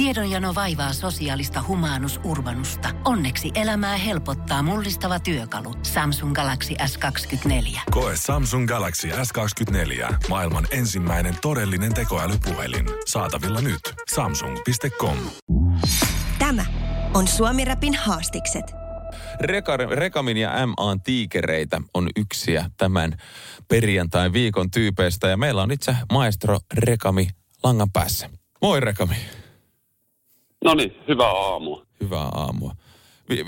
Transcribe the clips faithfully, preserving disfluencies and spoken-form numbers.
Tiedonjano vaivaa sosiaalista Humanus Urbanusta. Onneksi elämää helpottaa mullistava työkalu. Samsung Galaxy S kaksikymmentäneljä. Koe Samsung Galaxy S kaksikymmentäneljä. Maailman ensimmäinen todellinen tekoälypuhelin. Saatavilla nyt. samsung piste com. Tämä on Suomi Rapin haastikset. Reka- Rekamin ja M A:n tiikereitä on yksiä tämän perjantain viikon tyypeistä. Ja meillä on itse maestro Rekami langan päässä. Moi Rekami. No niin, hyvää aamua. Hyvää aamua.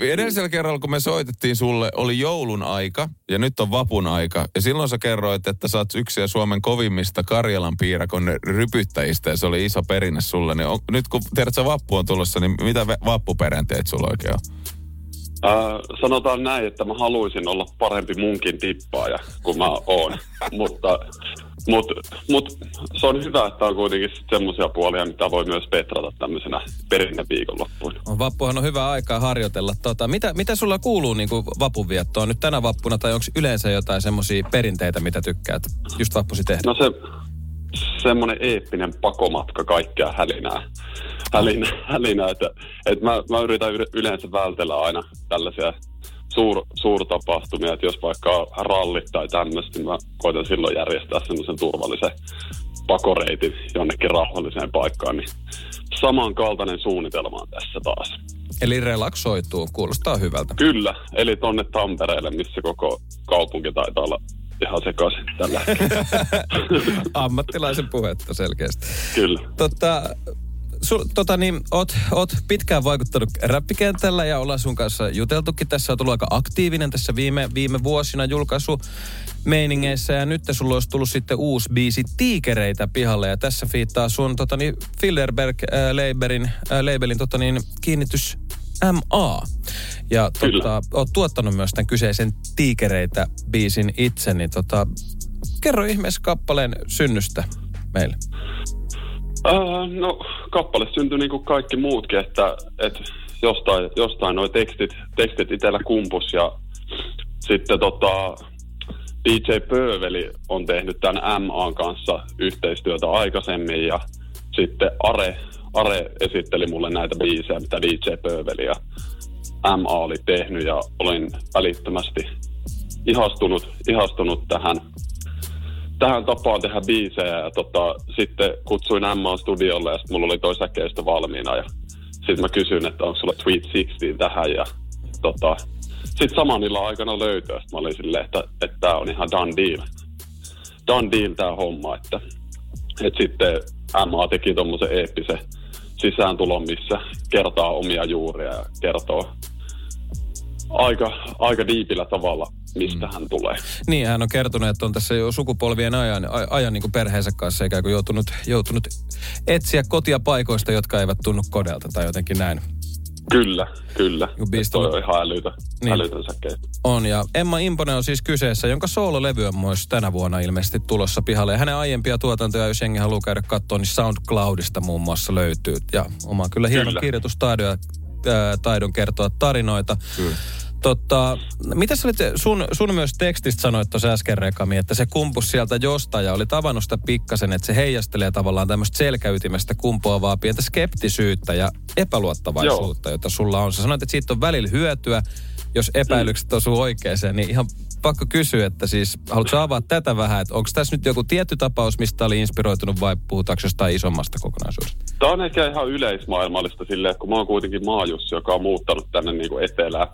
Edellisellä kerralla, kun me soitettiin sulle, oli joulun aika ja nyt on vapun aika. Ja silloin sä kerroit, että sä oot yksi Suomen kovimmista Karjalan piirakon rypyttäjistä ja se oli iso perinne sulle. Niin on, nyt kun tiedät sä vappu on tulossa, niin mitä vappuperinteet sulla oikein on? Äh, sanotaan näin, että mä haluaisin olla parempi munkin tippaaja kuin mä oon, mutta... Mutta mut, se on hyvä, että on kuitenkin semmoisia puolia, mitä voi myös petrata tämmöisenä perinneviikonloppuina. Vappuhan on hyvä aikaa harjoitella. Tota, mitä, mitä sulla kuuluu niin kuin vapunviettoon nyt tänä vappuna, tai onko yleensä jotain semmoisia perinteitä, mitä tykkäät just vappusi tehdä? No se, semmoinen eeppinen pakomatka kaikkea hälinää. Hälinää, hälinää että et mä, mä yritän yleensä vältellä aina tällaisia... Suur, suurtapahtumia, että jos vaikka rallit tai tämmöistä, niin mä koitan silloin järjestää semmoisen turvallisen pakoreitin jonnekin rauhalliseen paikkaan, niin samankaltainen suunnitelma on tässä taas. Eli relaksoituu, kuulostaa hyvältä. Kyllä, eli tonne Tampereelle, missä koko kaupunki taitaa olla ihan sekaisin tällä hetkellä. Ammattilaisen puhetta selkeästi. Kyllä. Tota... Su, tota niin, oot, oot pitkään vaikuttanut räppikentällä ja ollaan sun kanssa juteltukin. Tässä on tullut aika aktiivinen tässä viime, viime vuosina julkaisumeiningeissä. Ja nyt sulla olisi tullut sitten uusi biisi Tiikereitä pihalle. Ja tässä fiittaa sun tota niin, Fillerberg-labelin äh, tota niin, kiinnitys M A. Ja tota, oot tuottanut myös tämän kyseisen Tiikereitä-biisin itse. Niin, tota, kerro ihmeessä kappaleen synnystä meille. Äh, no, kappale syntyi niin kuin kaikki muutkin, että, että jostain, jostain noi tekstit, tekstit itsellä kumpus ja sitten tota, D J Pöveli on tehnyt tämän M A:n kanssa yhteistyötä aikaisemmin ja sitten Are, Are esitteli mulle näitä biisejä, mitä D J Pöveli ja M A oli tehnyt ja olin välittömästi ihastunut, ihastunut tähän. Tähän tapaan tehdä biisejä ja tota, sitten kutsuin M A:n studiolle ja sitten mulla oli toi säkeistö valmiina ja sitten mä kysyin, että onko sulla Tweet kuusikymmentä tähän ja tota, sitten saman illan aikana löytyi ja sitten mä olin silleen, että, että tää on ihan done deal. Done deal tää homma, että et sitten M A teki tommosen eeppisen sisääntulon, missä kertaa omia juuria ja kertoo aika, aika diipillä tavalla. Mistä hän tulee. Niin, hän on kertonut, että on tässä jo sukupolvien ajan, ajan niin kuin perheensä kanssa ikään kuin joutunut, joutunut etsiä kotia paikoista, jotka eivät tunnu kodelta tai jotenkin näin. Kyllä, kyllä. Toi on ihan älytä, niin. älytön säkein. On, ja Emma Imponen on siis kyseessä, jonka soololevy on myös tänä vuonna ilmeisesti tulossa pihalle. Ja hänen aiempia tuotantoja, jos jengi haluaa käydä katsoa, niin SoundCloudista muun muassa löytyy. Ja oma kyllä hieno kyllä. kirjoitustaidon ja ää, taidon kertoa tarinoita. Kyllä. Totta, mitä sä olit, sun, sun myös tekstistä sanoit tuossa äsken Rekami, että se kumpus sieltä jostain ja oli tavannut sitä pikkasen, että se heijastelee tavallaan tämmöistä selkäytimestä kumpuavaa pientä skeptisyyttä ja epäluottavaisuutta, Joo. jota sulla on. Sä sanoit, että siitä on välillä hyötyä, jos epäilykset osuu oikeeseen, niin ihan pakko kysyä, että siis haluatko avaa tätä vähän, että onko tässä nyt joku tietty tapaus, mistä oli inspiroitunut vai puhutaanko jostain isommasta kokonaisuudesta? Tämä on ehkä ihan yleismaailmallista silleen, kun mä oon kuitenkin maajussi, joka on muuttanut tänne niin kuin etelään,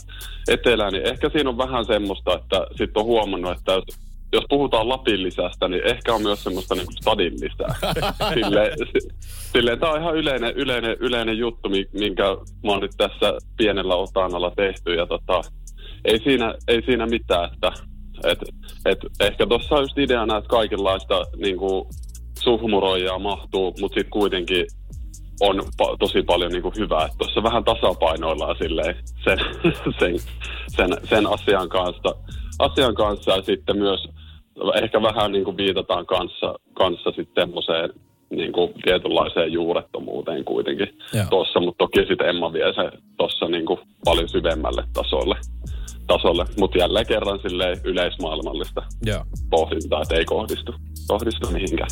etelään, niin ehkä siinä on vähän semmoista, että sitten on huomannut, että jos, jos puhutaan Lapin lisästä, niin ehkä on myös semmoista niin kuin stadin lisää. Silleen, silleen tämä on ihan yleinen, yleinen, yleinen juttu, minkä mä oon nyt tässä pienellä otanalla tehty ja tota... Ei siinä, ei siinä mitään, että et, et, ehkä tuossa on just ideana, että kaikenlaista niin kuin, suhmuroijaa mahtuu, mutta sitten kuitenkin on pa- tosi paljon niin kuin, hyvää. Että tuossa vähän tasapainoillaan silleen sen, sen, sen, sen asian, kanssa, asian kanssa ja sitten myös ehkä vähän niin kuin, viitataan kanssa, kanssa sitten tämmöiseen niin kuin, tietynlaiseen juurettomuuteen kuitenkin tuossa, mutta toki sitten Emma vie se tuossa niin kuin, paljon syvemmälle tasolle. tasolle, mutta jälleen kerran silleen yleismaailmallista Joo. pohdintaa, että ei kohdistu, kohdistu mihinkään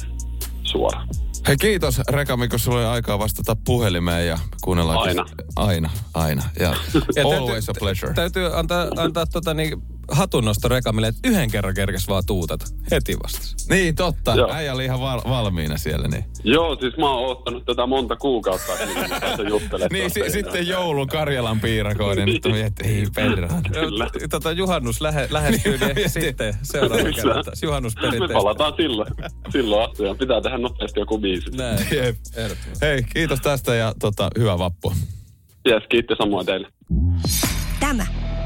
suoraan. Hei, kiitos Rekami, kun sulla oli aikaa vastata puhelimeen ja kuunnellaan. Aina. Aina, aina. Ja ja always täytyy, a pleasure. Täytyy antaa, antaa tota niin, hatunnosto Rekamille, että yhden kerran kerkes vaan tuutata. Heti vastas. Niin, totta. Joo. Äijä oli ihan val, valmiina siellä. Niin. Joo, siis mä oon ottanut tätä monta kuukautta. Niin, niin si- sitten joulun Karjalan piirakoinen. Nyt mä mietin, ei perraan. Tota, juhannus lähe, lähestyy niin, sitten seuraava kerran. Juhannus perinteistä. Me palataan silloin. Silloin asiaan. Pitää tehdä nopeasti joku biisi. Näin. Hei, kiitos tästä ja tota, hyvää vappua. Yes, kiitos samoin teille. Tämä